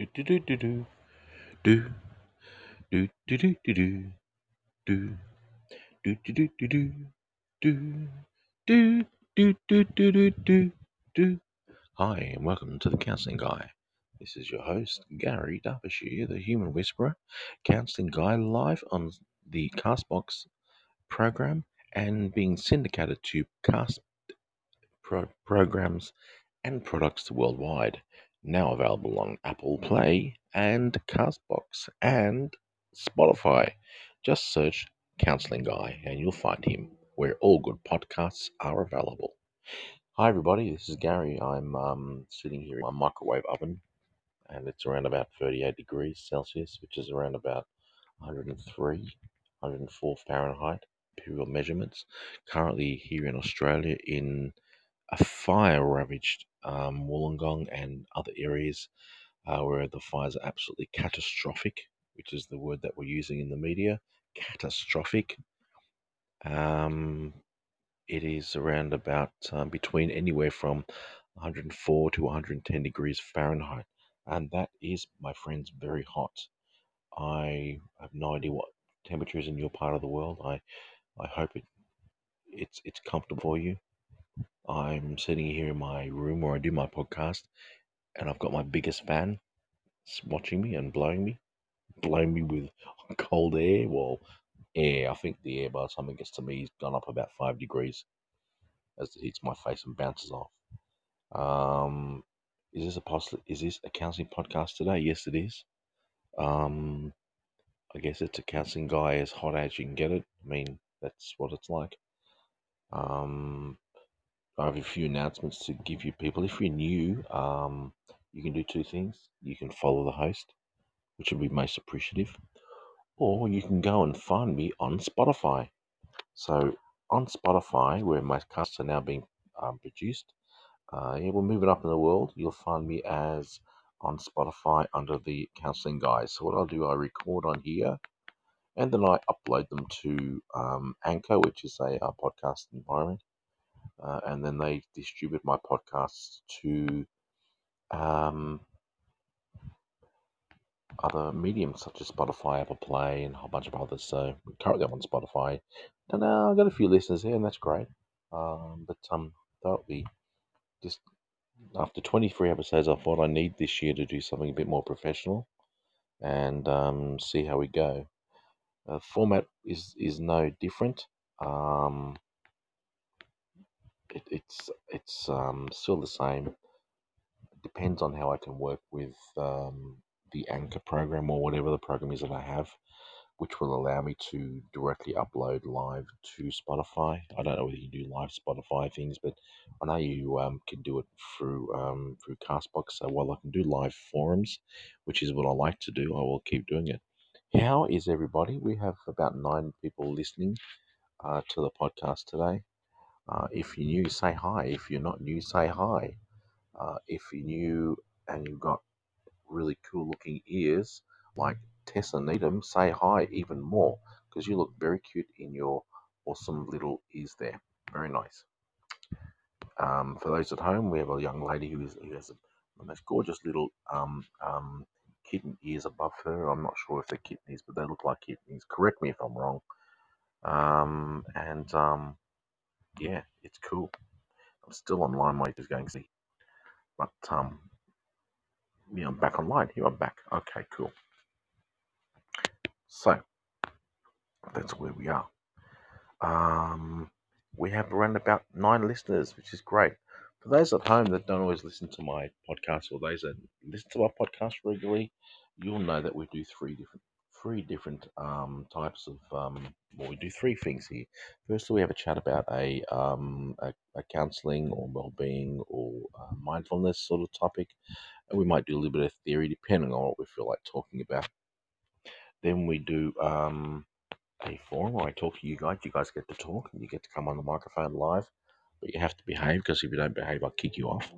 Hi, and welcome to The Counselling Guy. This is your host, Gary Darbyshire, the Human Whisperer, Counselling Guy, live on the Castbox program and being syndicated to cast programs and products worldwide. Now available on Apple Play and Castbox and Spotify. Just search Counselling Guy and you'll find him where all good podcasts are available. Hi everybody, this is Gary. I'm sitting here in my microwave oven and it's around about 38 degrees Celsius, which is around about 104 Fahrenheit, imperial measurements. Currently here in Australia in a fire ravaged Wollongong and other areas where the fires are absolutely catastrophic, which is the word that we're using in the media. Catastrophic. It is around about between anywhere from 104 to 110 degrees Fahrenheit. And that is, my friends, very hot. I have no idea what temperature is in your part of the world. I hope it's comfortable for you. I'm sitting here in my room where I do my podcast, and I've got my biggest fan watching me and blowing me with cold air. Well, air. I think the air by the time it gets to me has gone up about 5 degrees as it hits my face and bounces off. Is this a counselling podcast today? Yes, it is. I guess it's a counselling guy as hot as you can get it. I mean, that's what it's like. I have a few announcements to give you people. If you're new, you can do two things. You can follow the host, which would be most appreciative, or you can go and find me on Spotify. So on Spotify, where my casts are now being produced, we'll move it up in the world. You'll find me as on Spotify under the Counselling Guy. So what I'll do, I record on here, and then I upload them to Anchor, which is a podcast environment. And then they distribute my podcasts to other mediums such as Spotify, Apple Play, and a whole bunch of others. So currently I'm on Spotify. And I've got a few listeners here, and that's great. But that'll be just after 23 episodes. I thought I need this year to do something a bit more professional and see how we go. Format is no different. It's still the same. It depends on how I can work with the Anchor program or whatever the program is that I have, which will allow me to directly upload live to Spotify. I don't know whether you do live Spotify things, but I know you can do it through Castbox. So while I can do live forums, which is what I like to do, I will keep doing it. How is everybody? We have about 9 people listening to the podcast today. If you're new, say hi. If you're not new, say hi. If you're new and you've got really cool looking ears, like Tessa Needham, say hi even more, because you look very cute in your awesome little ears there. Very nice. For those at home, we have a young lady who has the most gorgeous little kitten ears above her. I'm not sure if they're kidneys, but they look like kidneys. Correct me if I'm wrong. Yeah, it's cool. I'm still online, mate, just going to see. But, yeah, I'm back online. Here I'm back. Okay, cool. So, that's where we are. We have around about 9 listeners, which is great. For those at home that don't always listen to my podcast, or those that listen to our podcast regularly, you'll know that we do three different types of we do 3 things here. Firstly, we have a chat about a counselling or well-being or mindfulness sort of topic, and we might do a little bit of theory depending on what we feel like talking about. Then we do a forum where I talk to you guys. You guys get to talk and you get to come on the microphone live, but you have to behave, because if you don't behave, I'll kick you off.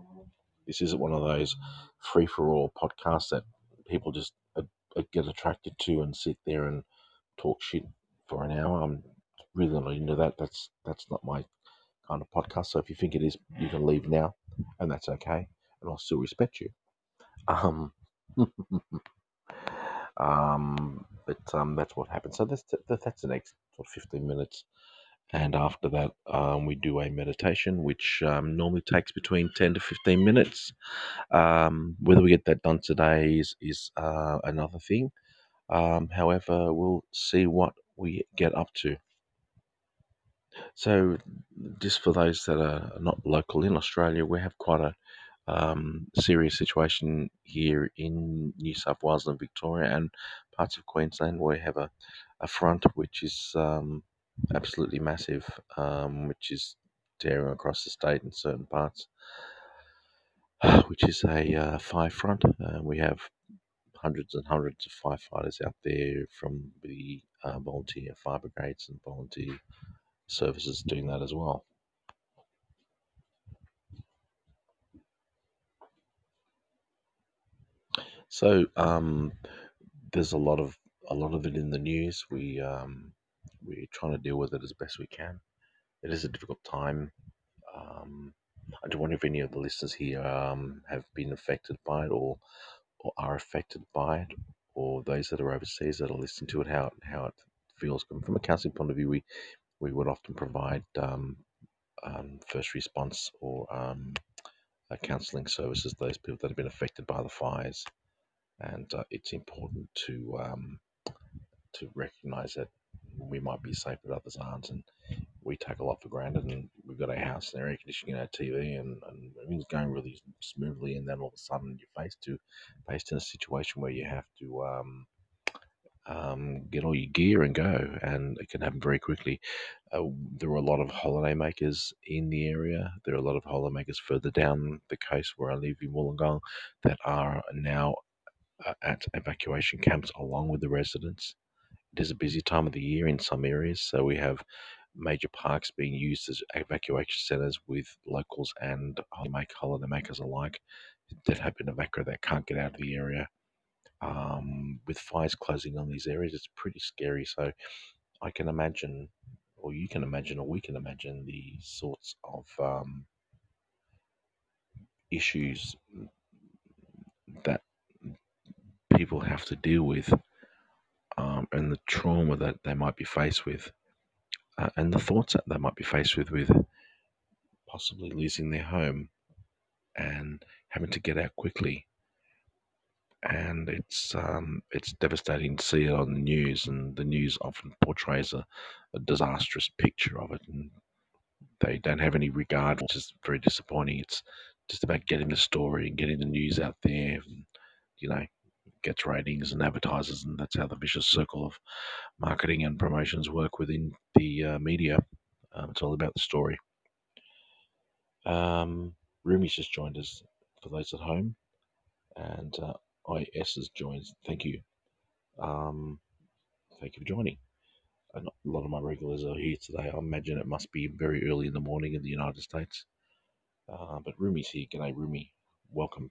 This isn't one of those free-for-all podcasts that people just get attracted to and sit there and talk shit for an hour. I'm really not into that. That's not my kind of podcast. So if you think it is, you can leave now, and that's okay, and I'll still respect you. But that's what happened. So that's the next 15 minutes. And after that, we do a meditation, which normally takes between 10 to 15 minutes. Whether we get that done today is another thing. However, we'll see what we get up to. So just for those that are not local in Australia, we have quite a serious situation here in New South Wales and Victoria and parts of Queensland. We have a front which is absolutely massive, which is tearing across the state in certain parts, which is a fire front. We have hundreds and hundreds of firefighters out there from the volunteer fire brigades and volunteer services doing that as well. So there's a lot of it in the news. We're trying to deal with it as best we can. It is a difficult time. I don't wonder if any of the listeners here have been affected by it or are affected by it, or those that are overseas that are listening to it, how it feels. From a counselling point of view, we would often provide first response or counselling services to those people that have been affected by the fires. And it's important to recognise that we might be safe, but others aren't, and we take a lot for granted. And we've got our house and our air conditioning and our TV, and everything's going really smoothly. And then all of a sudden, you're faced in a situation where you have to get all your gear and go, and it can happen very quickly. There are a lot of holiday makers in the area. There are a lot of holiday makers further down the coast where I live in Wollongong that are now at evacuation camps along with the residents. It is a busy time of the year in some areas, so we have major parks being used as evacuation centres with locals and holiday makers alike that have been evacuated that can't get out of the area. With fires closing on these areas, it's pretty scary. So I can imagine, or you can imagine, or we can imagine the sorts of issues that people have to deal with. And the trauma that they might be faced with, and the thoughts that they might be faced with possibly losing their home and having to get out quickly. And it's devastating to see it on the news, and the news often portrays a disastrous picture of it, and they don't have any regard, which is very disappointing. It's just about getting the story and getting the news out there, and, gets ratings and advertisers, and that's how the vicious circle of marketing and promotions work within the media. It's all about the story. Rumi's just joined us for those at home, and IS has joined. Thank you. Thank you for joining. A lot of my regulars are here today. I imagine it must be very early in the morning in the United States. But Rumi's here. G'day, Rumi. Welcome.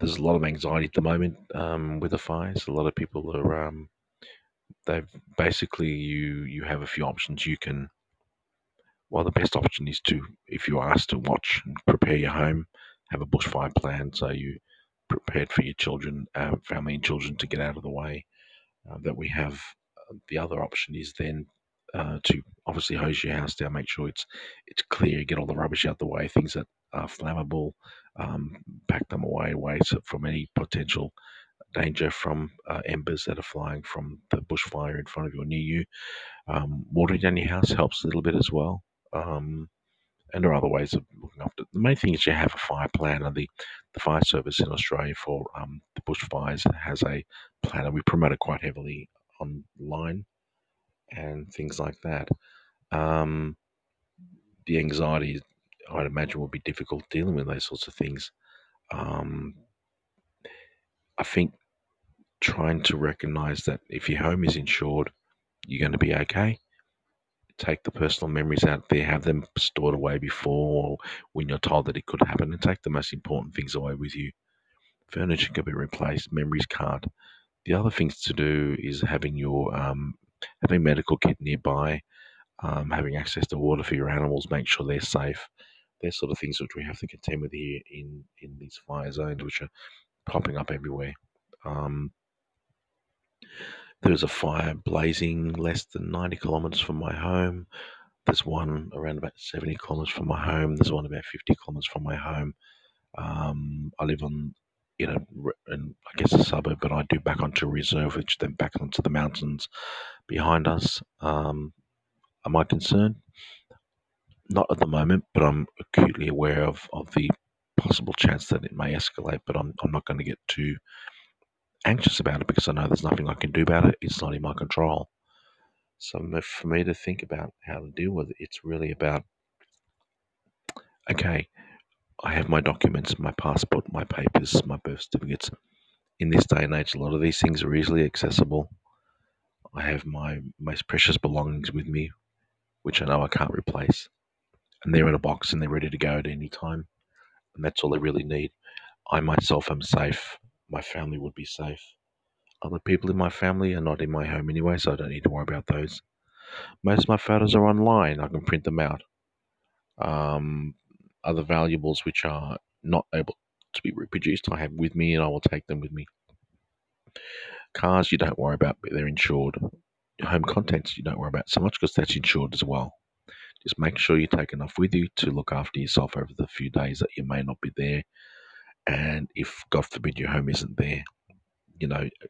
There's a lot of anxiety at the moment with the fires. A lot of people are they've basically you have a few options. You can, well, the best option is to, if you're asked to watch and prepare your home, have a bushfire plan so you prepared for your children, family and children to get out of the way. That we have the other option is then to obviously hose your house down, make sure it's clear, get all the rubbish out the way, things that are flammable, pack them away from any potential danger from embers that are flying from the bushfire in front of you or near you. Watering down your house helps a little bit as well, and there are other ways of looking after it. The main thing is you have a fire plan, and the fire service in Australia for the bushfires has a planner. We promote it quite heavily online and things like that. The anxiety, I'd imagine, will be difficult dealing with those sorts of things. I think trying to recognise that if your home is insured, you're going to be okay. Take the personal memories out there, have them stored away before when you're told that it could happen, and take the most important things away with you. Furniture can be replaced, memories can't. The other things to do is having your having medical kit nearby, having access to water for your animals, make sure they're safe. They're sort of things which we have to contend with here in these fire zones, which are popping up everywhere. There was a fire blazing less than 90 kilometres from my home. There's one around about 70 kilometres from my home. There's one about 50 kilometres from my home. I live on, in I guess a suburb, but I do back onto reserve, which then back onto the mountains behind us. Am I concerned? Not at the moment, but I'm acutely aware of the possible chance that it may escalate, but I'm not going to get too anxious about it because I know there's nothing I can do about it. It's not in my control. So for me to think about how to deal with it, it's really about, okay, I have my documents, my passport, my papers, my birth certificates. In this day and age, a lot of these things are easily accessible. I have my most precious belongings with me, which I know I can't replace. And they're in a box and they're ready to go at any time. And that's all I really need. I myself am safe. My family would be safe. Other people in my family are not in my home anyway, so I don't need to worry about those. Most of my photos are online. I can print them out. Other valuables which are not able to be reproduced, I have with me and I will take them with me. Cars, you don't worry about, but they're insured. Home contents, you don't worry about so much because that's insured as well. Just make sure you take enough with you to look after yourself over the few days that you may not be there. And if, God forbid, your home isn't there,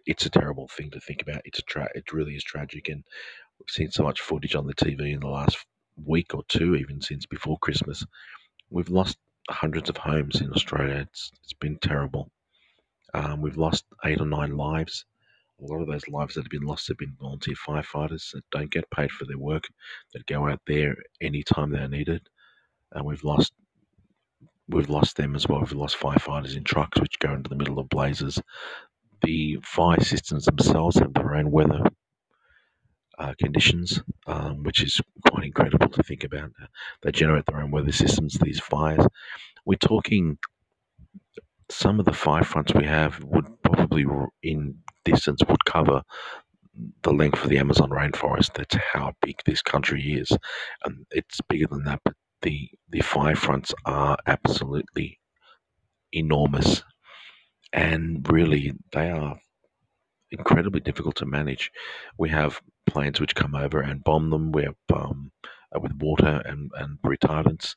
it's a terrible thing to think about. It really is tragic, and we've seen so much footage on the TV in the last week or two, even since before Christmas. We've lost hundreds of homes in Australia. It's been terrible. We've lost 8 or 9 lives. A lot of those lives that have been lost have been volunteer firefighters that don't get paid for their work, that go out there any time they're needed. And we've lost them as well. We've lost firefighters in trucks which go into the middle of blazes. The fire systems themselves have their own weather conditions, which is quite incredible to think about. They generate their own weather systems, these fires. We're talking some of the fire fronts we have would probably in distance would cover the length of the Amazon rainforest. That's how big this country is. And it's bigger than that, but the fire fronts are absolutely enormous. And really, they are incredibly difficult to manage. We have planes which come over and bomb them. We have with water and retardants.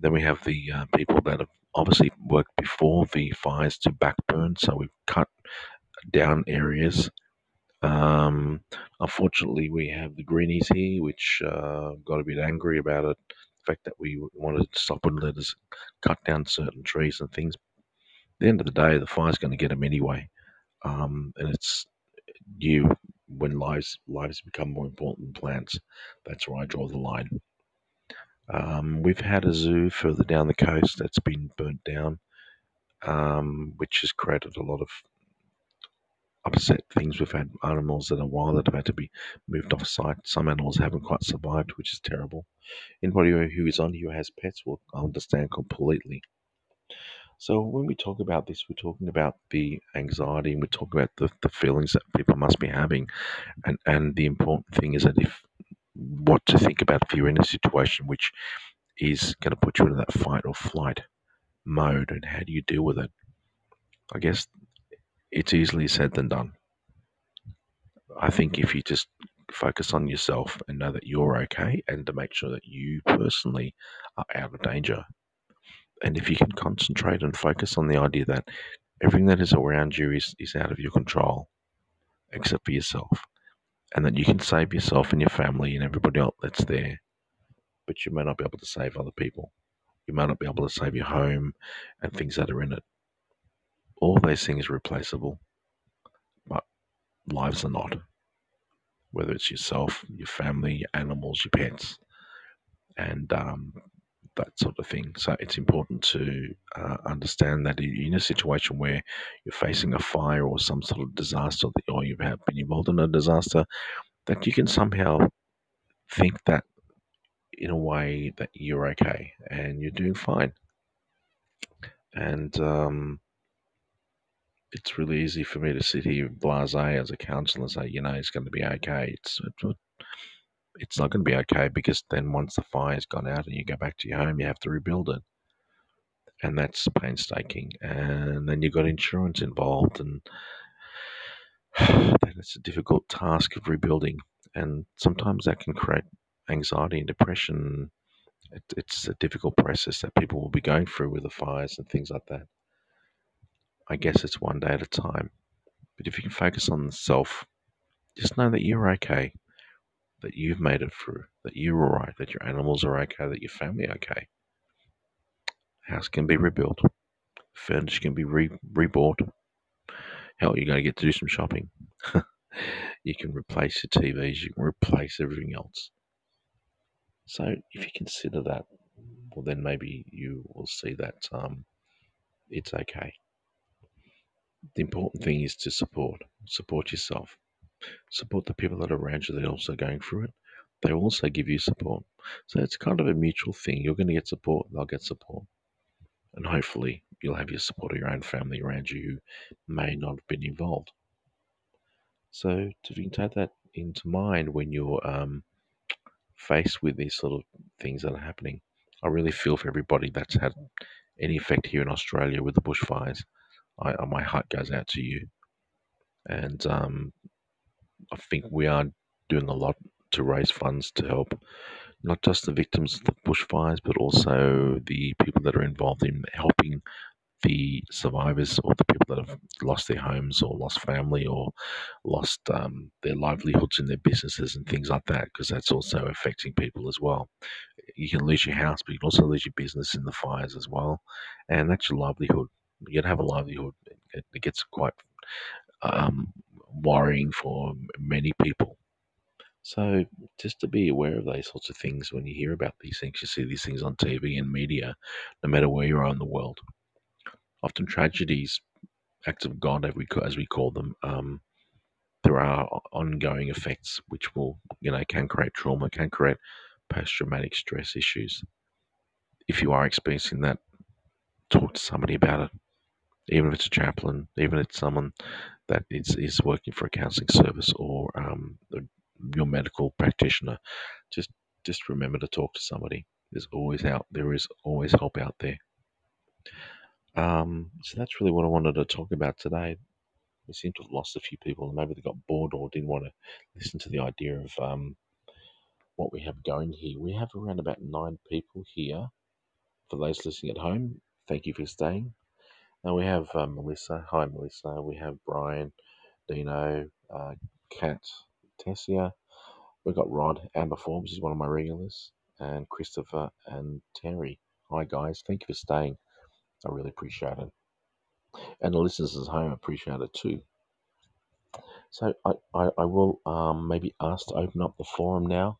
Then we have the people that have obviously worked before the fires to backburn. So we've cut down areas. Unfortunately, we have the greenies here, which got a bit angry about it. The fact that we wanted to stop and let us cut down certain trees and things. At the end of the day, the fire's going to get them anyway, and it's when lives become more important than plants. That's where I draw the line. We've had a zoo further down the coast that's been burnt down, which has created a lot of upset things. We've had animals that are wild that have had to be moved off site. Some animals haven't quite survived, which is terrible. Anybody who is on here who has pets will understand completely. So when we talk about this, we're talking about the anxiety and we're talking about the feelings that people must be having. And the important thing is that what to think about if you're in a situation which is going to put you into that fight or flight mode, and how do you deal with it? I guess it's easier said than done. I think if you just focus on yourself and know that you're okay and to make sure that you personally are out of danger. And if you can concentrate and focus on the idea that everything that is around you is out of your control, except for yourself, and that you can save yourself and your family and everybody else that's there, but you may not be able to save other people. You may not be able to save your home and things that are in it. All those things are replaceable, but lives are not. Whether it's yourself, your family, your animals, your pets, and that sort of thing. So it's important to understand that in a situation where you're facing a fire or some sort of disaster, or you have been involved in a disaster, that you can somehow think that in a way that you're okay and you're doing fine. And it's really easy for me to sit here blasé as a counsellor and say, it's going to be okay. It's not going to be okay, because then once the fire's gone out and you go back to your home, you have to rebuild it. and that's painstaking. And then you've got insurance involved, and then it's a difficult task of rebuilding. And sometimes that can create anxiety and depression. It's a difficult process that people will be going through with the fires and things like that. I guess it's one day at a time. But if you can focus on the self, just know that you're okay, that you've made it through, that you're all right, that your animals are okay, that your family are okay. House can be rebuilt. Furniture can be rebought. Hell, you're going to get to do some shopping. You can replace your TVs. You can replace everything else. So if you consider that, well, then maybe you will see that it's okay. The important thing is to support yourself, support the people that are around you that are also going through it. They also give you support. So it's kind of a mutual thing. You're going to get support, they'll get support. And hopefully you'll have your support of your own family around you who may not have been involved. So if you can take that into mind when you're faced with these sort of things that are happening. I really feel for everybody that's had any effect here in Australia with the bushfires. My heart goes out to you. And I think we are doing a lot to raise funds to help not just the victims of the bushfires, but also the people that are involved in helping the survivors or the people that have lost their homes or lost family or lost their livelihoods in their businesses and things like that, because that's also affecting people as well. You can lose your house, but you can also lose your business in the fires as well. And that's your livelihood. You have a livelihood. It gets quite worrying for many people. So just to be aware of those sorts of things when you hear about these things, you see these things on TV and media, no matter where you are in the world. Often tragedies, acts of God, as we call them, there are ongoing effects which will, can create trauma, can create post-traumatic stress issues. If you are experiencing that, talk to somebody about it, even if it's a chaplain, even if it's someone that is working for a counselling service or your medical practitioner. Just remember to talk to somebody. There is always help out there. So that's really what I wanted to talk about today. We seem to have lost a few people, and maybe they got bored or didn't want to listen to the idea of what we have going here. We have around about 9 people here. For those listening at home, thank you for staying. And we have Melissa. Hi, Melissa. We have Brian, Dino, Kat, Tessia. We've got Rod. Amber Forbes is one of my regulars. And Christopher and Terry. Hi, guys. Thank you for staying. I really appreciate it. And the listeners at home appreciate it too. So I will maybe ask to open up the forum now.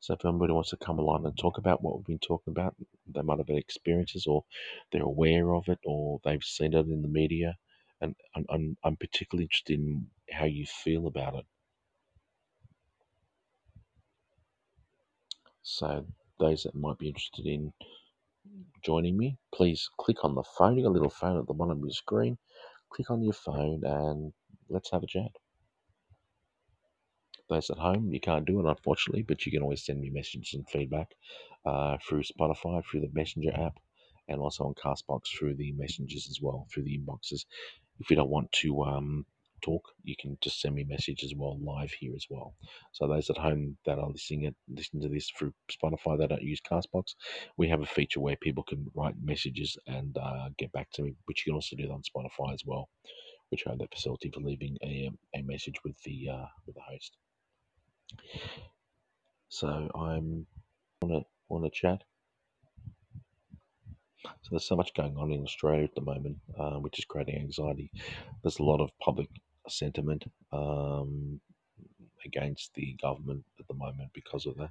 So if anybody wants to come along and talk about what we've been talking about, they might have had experiences or they're aware of it or they've seen it in the media. And I'm particularly interested in how you feel about it. So those that might be interested in joining me, please click on the phone. You've got a little phone at the bottom of your screen. Click on your phone and let's have a chat. Those at home, you can't do it, unfortunately, but you can always send me messages and feedback through Spotify, through the Messenger app, and also on Castbox through the messengers as well, through the inboxes. If you don't want to talk, you can just send me a message as well, live here as well. So those at home that are listening to this through Spotify that don't use Castbox, we have a feature where people can write messages and get back to me, which you can also do on Spotify as well, which I have that facility for leaving a message with the host. So I'm on a chat. So there's so much going on in Australia at the moment, which is creating anxiety. There's a lot of public sentiment against the government at the moment because of that,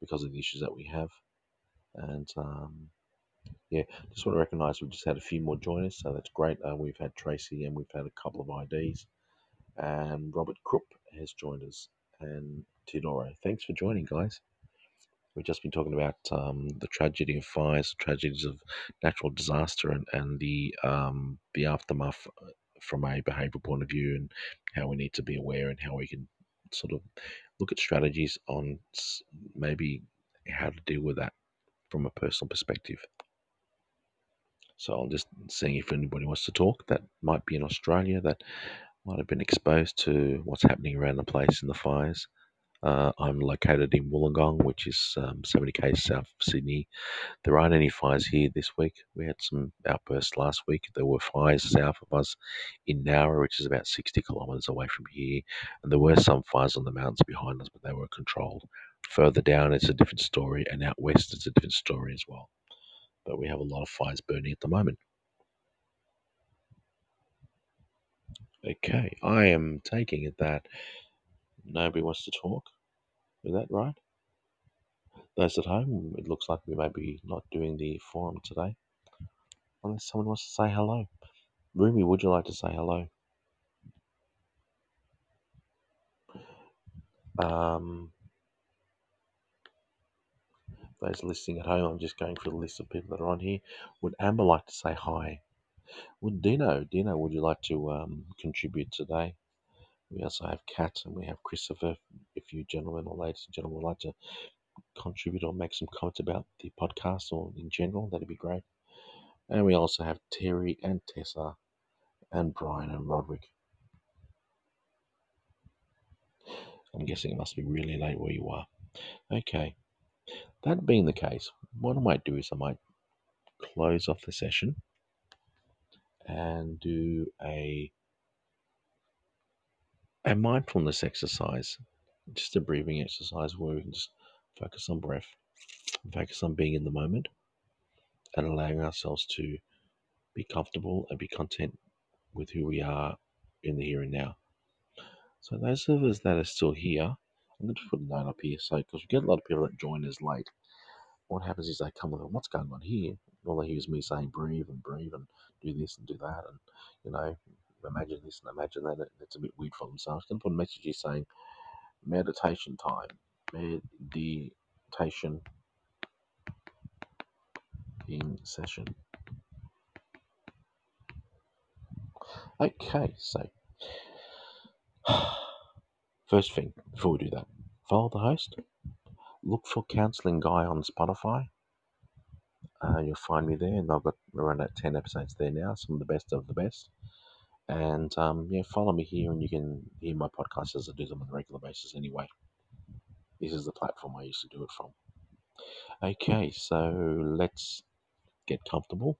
because of the issues that we have. And just want to recognise we've just had a few more join us, so that's great. We've had Tracy and we've had a couple of IDs, and Robert Krupp has joined us. And Tinora, thanks for joining, guys. We've just been talking about the tragedy of fires, the tragedies of natural disaster, and the aftermath from a behavioural point of view, and how we need to be aware, and how we can sort of look at strategies on maybe how to deal with that from a personal perspective. So I'm just seeing if anybody wants to talk that might be in Australia, that might have been exposed to what's happening around the place in the fires. I'm located in Wollongong, which is 70 k's south of Sydney. There aren't any fires here this week. We had some outbursts last week. There were fires south of us in Nauru, which is about 60 kilometres away from here. And there were some fires on the mountains behind us, but they were controlled. Further down, it's a different story, and out west, it's a different story as well. But we have a lot of fires burning at the moment. Okay, I am taking it that nobody wants to talk. Is that right? Those at home, it looks like we may be not doing the forum today. Unless someone wants to say hello. Rumi, would you like to say hello? Those listening at home, I'm just going through the list of people that are on here. Would Amber like to say hi? Would Dino, would you like to contribute today? We also have Kat and we have Christopher. If you gentlemen or ladies and gentlemen would like to contribute or make some comments about the podcast or in general, that'd be great. And we also have Terry and Tessa and Brian and Roderick. I'm guessing it must be really late where you are. Okay. That being the case, what I might do is I might close off the session and do a mindfulness exercise, just a breathing exercise where we can just focus on breath, focus on being in the moment and allowing ourselves to be comfortable and be content with who we are in the here and now. So those of us that are still here, I'm going to put a note up here, so because we get a lot of people that join us late, what happens is they come and what's going on here? All they hear is me saying breathe and do this and do that and, you know, imagine this and imagine that. It's a bit weird for themselves. I'm going to put a message here saying meditation time. Meditation in session. Okay, so first thing before we do that, follow the host. Look for Counselling Guy on Spotify. You'll find me there, and I've got around 10 episodes there now, some of the best. And follow me here, and you can hear my podcasts as I do them on a regular basis anyway. This is the platform I used to do it from. Okay, so let's get comfortable.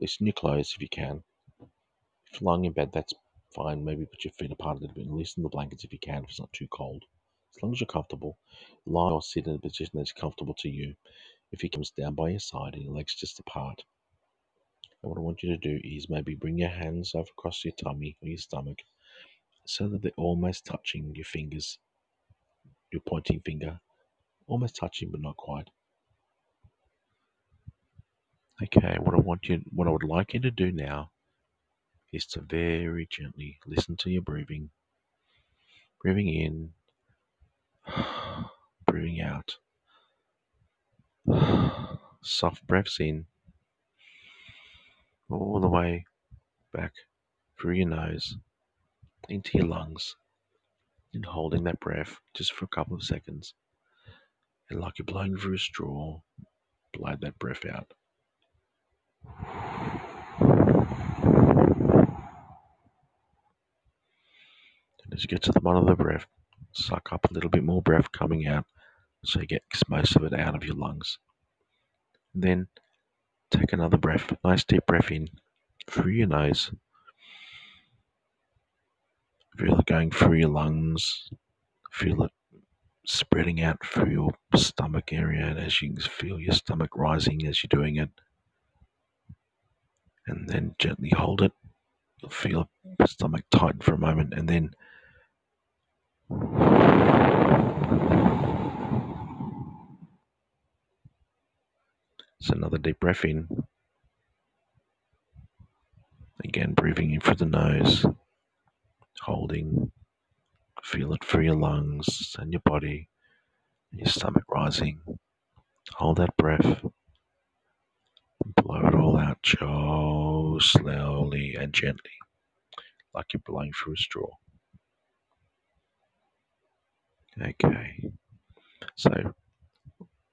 Loosen your clothes if you can. If you're lying in bed, that's fine. Maybe put your feet apart a little bit and loosen the blankets if you can, if it's not too cold. As long as you're comfortable, lie or sit in a position that's comfortable to you. If he comes down by your side and your legs just apart. And what I want you to do is maybe bring your hands over across your tummy or your stomach so that they're almost touching your fingers, your pointing finger, almost touching but not quite. Okay, what I would like you to do now is to very gently listen to your breathing. Breathing in, breathing out. Soft breaths in. All the way back through your nose, into your lungs, and holding that breath just for a couple of seconds. And like you're blowing through a straw, blow that breath out. And as you get to the bottom of the breath, suck up a little bit more breath coming out so you get most of it out of your lungs. And then take another breath, nice deep breath in through your nose. Feel it going through your lungs. Feel it spreading out through your stomach area, and as you can feel your stomach rising as you're doing it. And then gently hold it. You'll feel your stomach tighten for a moment, and then so another deep breath in. Again, breathing in through the nose, holding, feel it through your lungs and your body, your stomach rising. Hold that breath, blow it all out so slowly and gently, like you're blowing through a straw. Okay, so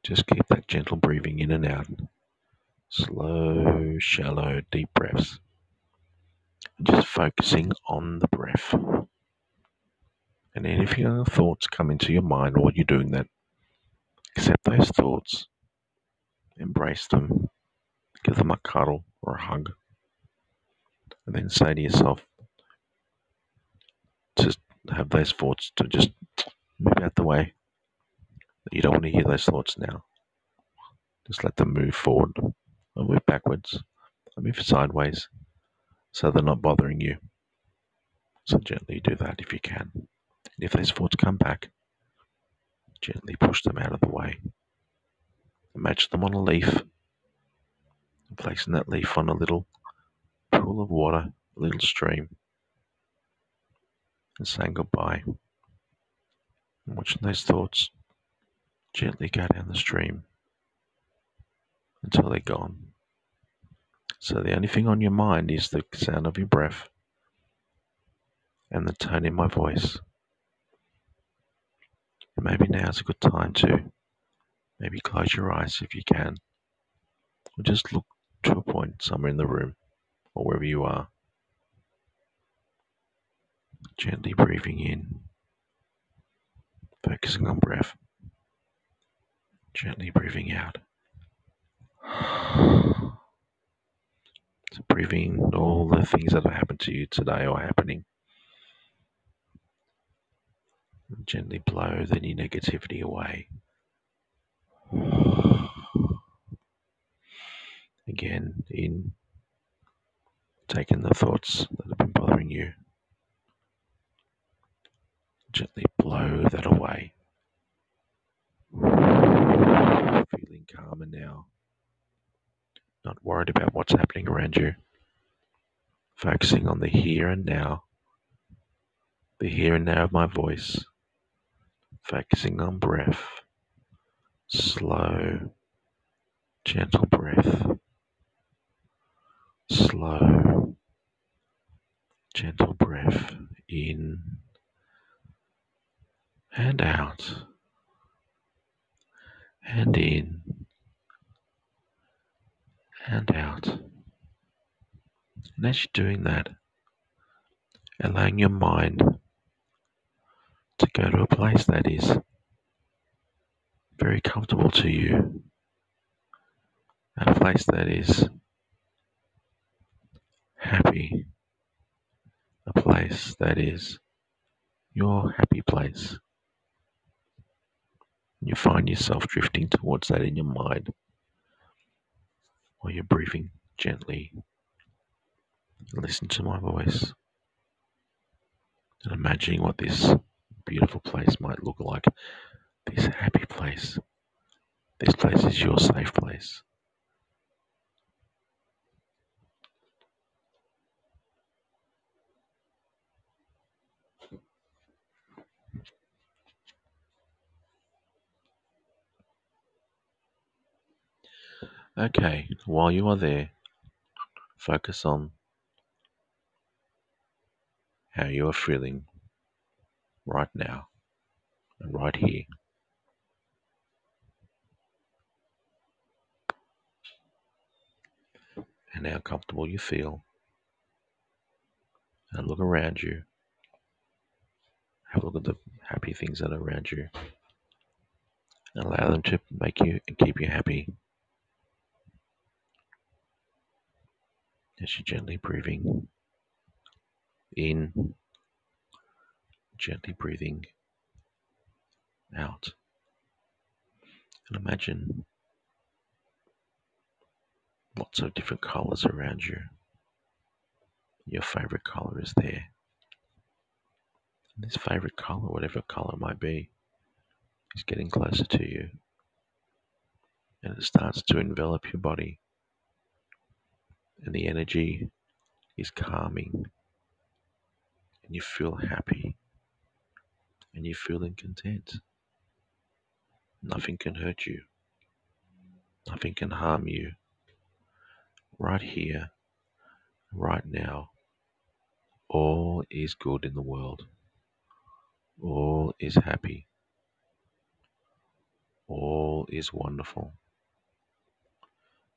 just keep that gentle breathing in and out. slow, shallow, deep breaths. Just focusing on the breath. And then if your thoughts come into your mind while you're doing that, accept those thoughts, embrace them, give them a cuddle or a hug, and then say to yourself, just have those thoughts to just move out the way. You don't want to hear those thoughts now. Just let them move forward, and move backwards, and move sideways, so they're not bothering you. So gently do that if you can. And if those thoughts come back, gently push them out of the way. Imagine them on a leaf, and placing that leaf on a little pool of water, a little stream, and saying goodbye. And watching those thoughts gently go down the stream until they're gone. So the only thing on your mind is the sound of your breath and the tone in my voice. And maybe now's a good time to maybe close your eyes if you can, or just look to a point somewhere in the room or wherever you are. Gently breathing in, focusing on breath, gently breathing out. So breathing all the things that have happened to you today or happening. And gently blow any negativity away. Again, in, taking the thoughts that have been bothering you. Gently blow that away. Feeling calmer now. Not worried about what's happening around you. Focusing on the here and now. The here and now of my voice. Focusing on breath. Slow, gentle breath. Slow, gentle breath in and out. And in. And out. And as you're doing that, allowing your mind to go to a place that is very comfortable to you, a place that is happy, a place that is your happy place. You find yourself drifting towards that in your mind. While you're breathing gently, listen to my voice and imagining what this beautiful place might look like, this happy place. This place is your safe place. Okay, while you are there, focus on how you are feeling right now and right here. And how comfortable you feel. And look around you. Have a look at the happy things that are around you. And allow them to make you and keep you happy. As you're gently breathing in, gently breathing out. And imagine lots of different colors around you. Your favorite color is there. And this favorite color, whatever color it might be, is getting closer to you. And it starts to envelop your body. And the energy is calming, and you feel happy, and you're feeling content. Nothing can hurt you, nothing can harm you. Right here, right now, all is good in the world, all is happy, all is wonderful.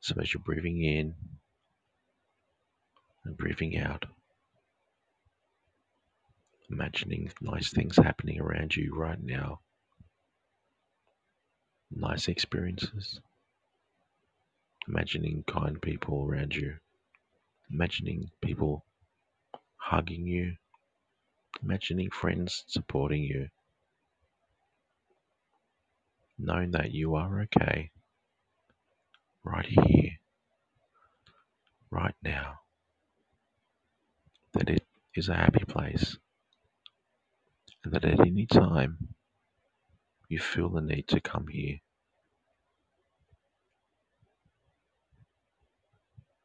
So as you're breathing in and breathing out, imagining nice things happening around you right now, nice experiences, imagining kind people around you, imagining people hugging you, imagining friends supporting you, knowing that you are okay right here, right now, that it is a happy place, and that at any time you feel the need to come here,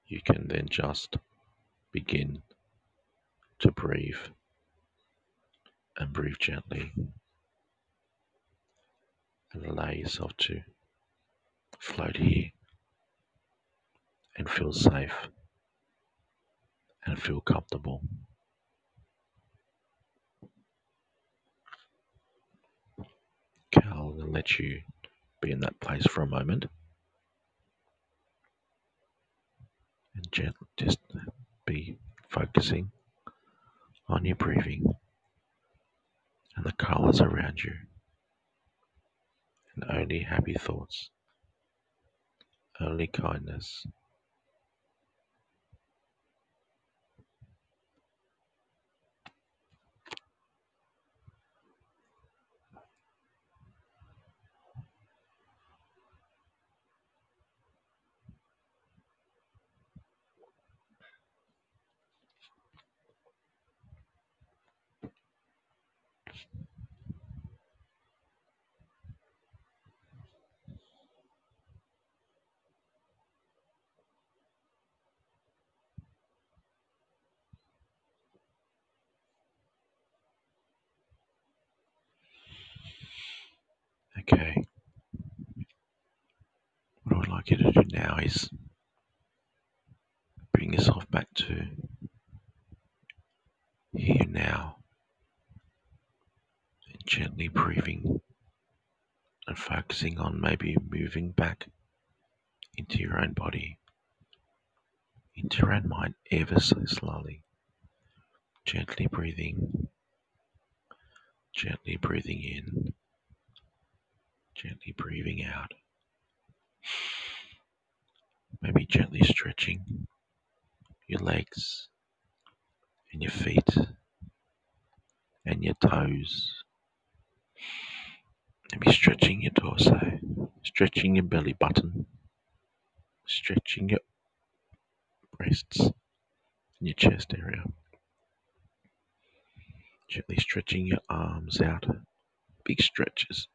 you can then just begin to breathe, and breathe gently, and allow yourself to float here and feel safe and feel comfortable. Okay, I'll let you be in that place for a moment and gently just be focusing on your breathing and the colors around you, and only happy thoughts, only kindness. Okay, what I would like you to do now is bring yourself back to here now, and gently breathing and focusing on maybe moving back into your own body, into your own mind ever so slowly, gently breathing in, gently breathing out, maybe gently stretching your legs and your feet and your toes, maybe stretching your torso, stretching your belly button, stretching your breasts and your chest area, gently stretching your arms out, big stretches,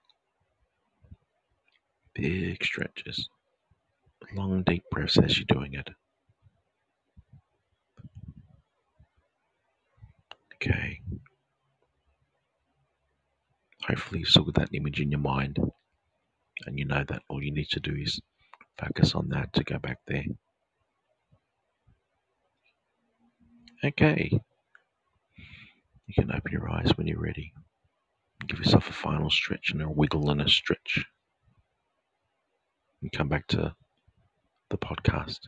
long deep breaths as you're doing it. Okay. Hopefully you've still got that image in your mind and you know that all you need to do is focus on that to go back there. Okay. You can open your eyes when you're ready. Give yourself a final stretch and a wiggle and a stretch. And come back to the podcast.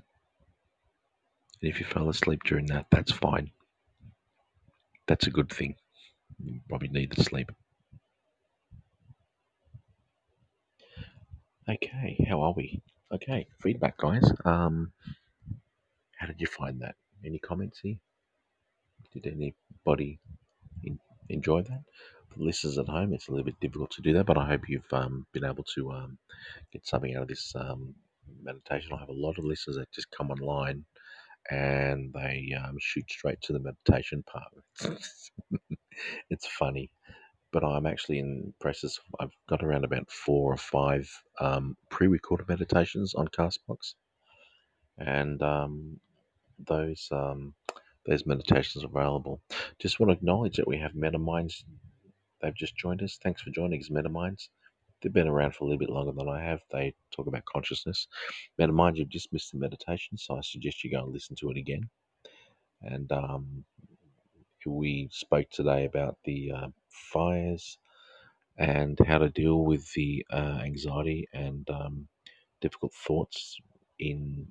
And if you fell asleep during that, that's fine. That's a good thing. You probably needed sleep. Okay, how are we? Okay, feedback, guys. How did you find that? Any comments here? Did anybody enjoy that? Listeners at home, it's a little bit difficult to do that, but I hope you've been able to get something out of this meditation. I have a lot of listeners that just come online and they shoot straight to the meditation part. It's funny, but I'm actually in process. I've got around about 4 or 5 pre-recorded meditations on Castbox, and those meditations are available. Just want to acknowledge that we have MetaMinds. They've just joined us. Thanks for joining us, MetaMinds. They've been around for a little bit longer than I have. They talk about consciousness. MetaMinds, you've just missed the meditation, so I suggest you go and listen to it again. And we spoke today about the fires and how to deal with the anxiety and difficult thoughts in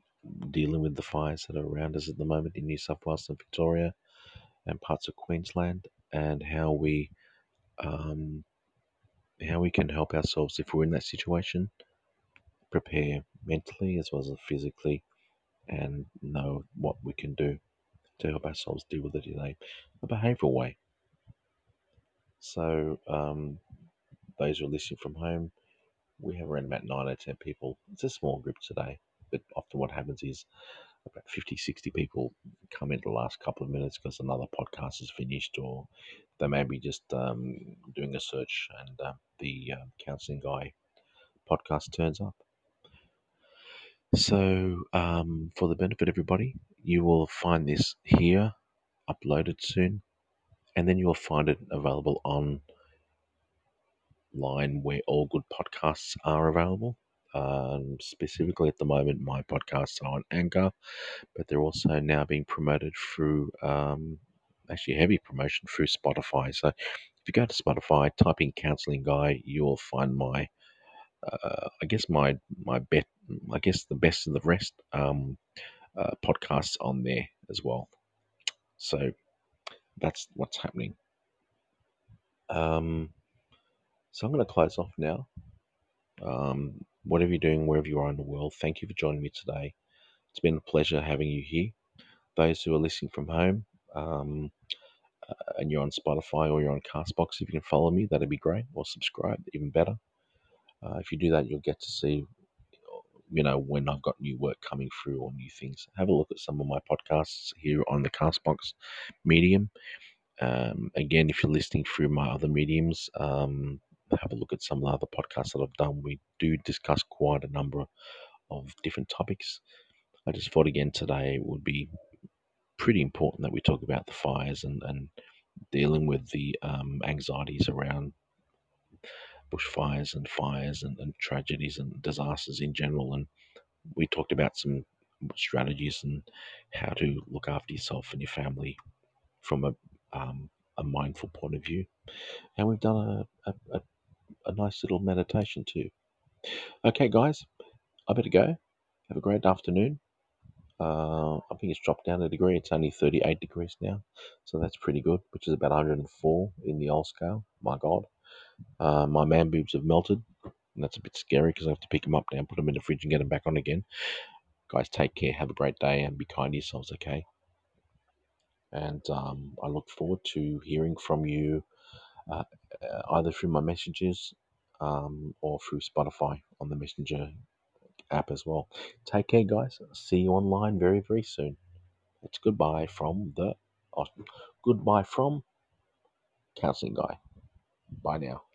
dealing with the fires that are around us at the moment in New South Wales and Victoria and parts of Queensland, and how we can help ourselves if we're in that situation, prepare mentally as well as physically, and know what we can do to help ourselves deal with it in a behavioural way. So those who are listening from home, we have around about 9 or 10 people. It's a small group today, but often what happens is about 50, 60 people come in the last couple of minutes because another podcast is finished, or they may be just doing a search and the Counselling Guy podcast turns up. So for the benefit of everybody, you will find this here uploaded soon, and then you will find it available online where all good podcasts are available. Specifically at the moment, my podcasts are on Anchor, but they're also now being promoted through actually heavy promotion through Spotify. So if you go to Spotify, type in Counselling Guy, you'll find my the best of the rest podcasts on there as well. So that's what's happening. So I'm going to close off now. Whatever you're doing, wherever you are in the world, thank you for joining me today. It's been a pleasure having you here. Those who are listening from home, and you're on Spotify or you're on Castbox, if you can follow me, that'd be great, or subscribe, even better. If you do that, you'll get to see, when I've got new work coming through or new things. Have a look at some of my podcasts here on the Castbox medium. Again, if you're listening through my other mediums, have a look at some of the other podcasts that I've done. We do discuss quite a number of different topics. I just thought again today it would be pretty important that we talk about the fires and dealing with the anxieties around bushfires and fires and tragedies and disasters in general. And we talked about some strategies and how to look after yourself and your family from a mindful point of view. And we've done a nice little meditation too. Okay, guys, I better go. Have a great afternoon. I think it's dropped down a degree. It's only 38 degrees now, so that's pretty good, which is about 104 in the old scale. My God. My man boobs have melted, and that's a bit scary because I have to pick them up now, put them in the fridge and get them back on again. Guys, take care. Have a great day and be kind to yourselves, okay? And I look forward to hearing from you either through my messages or through Spotify on the Messenger app as well. Take care, guys. See you online very, very soon. It's goodbye from Counselling Guy. Bye now.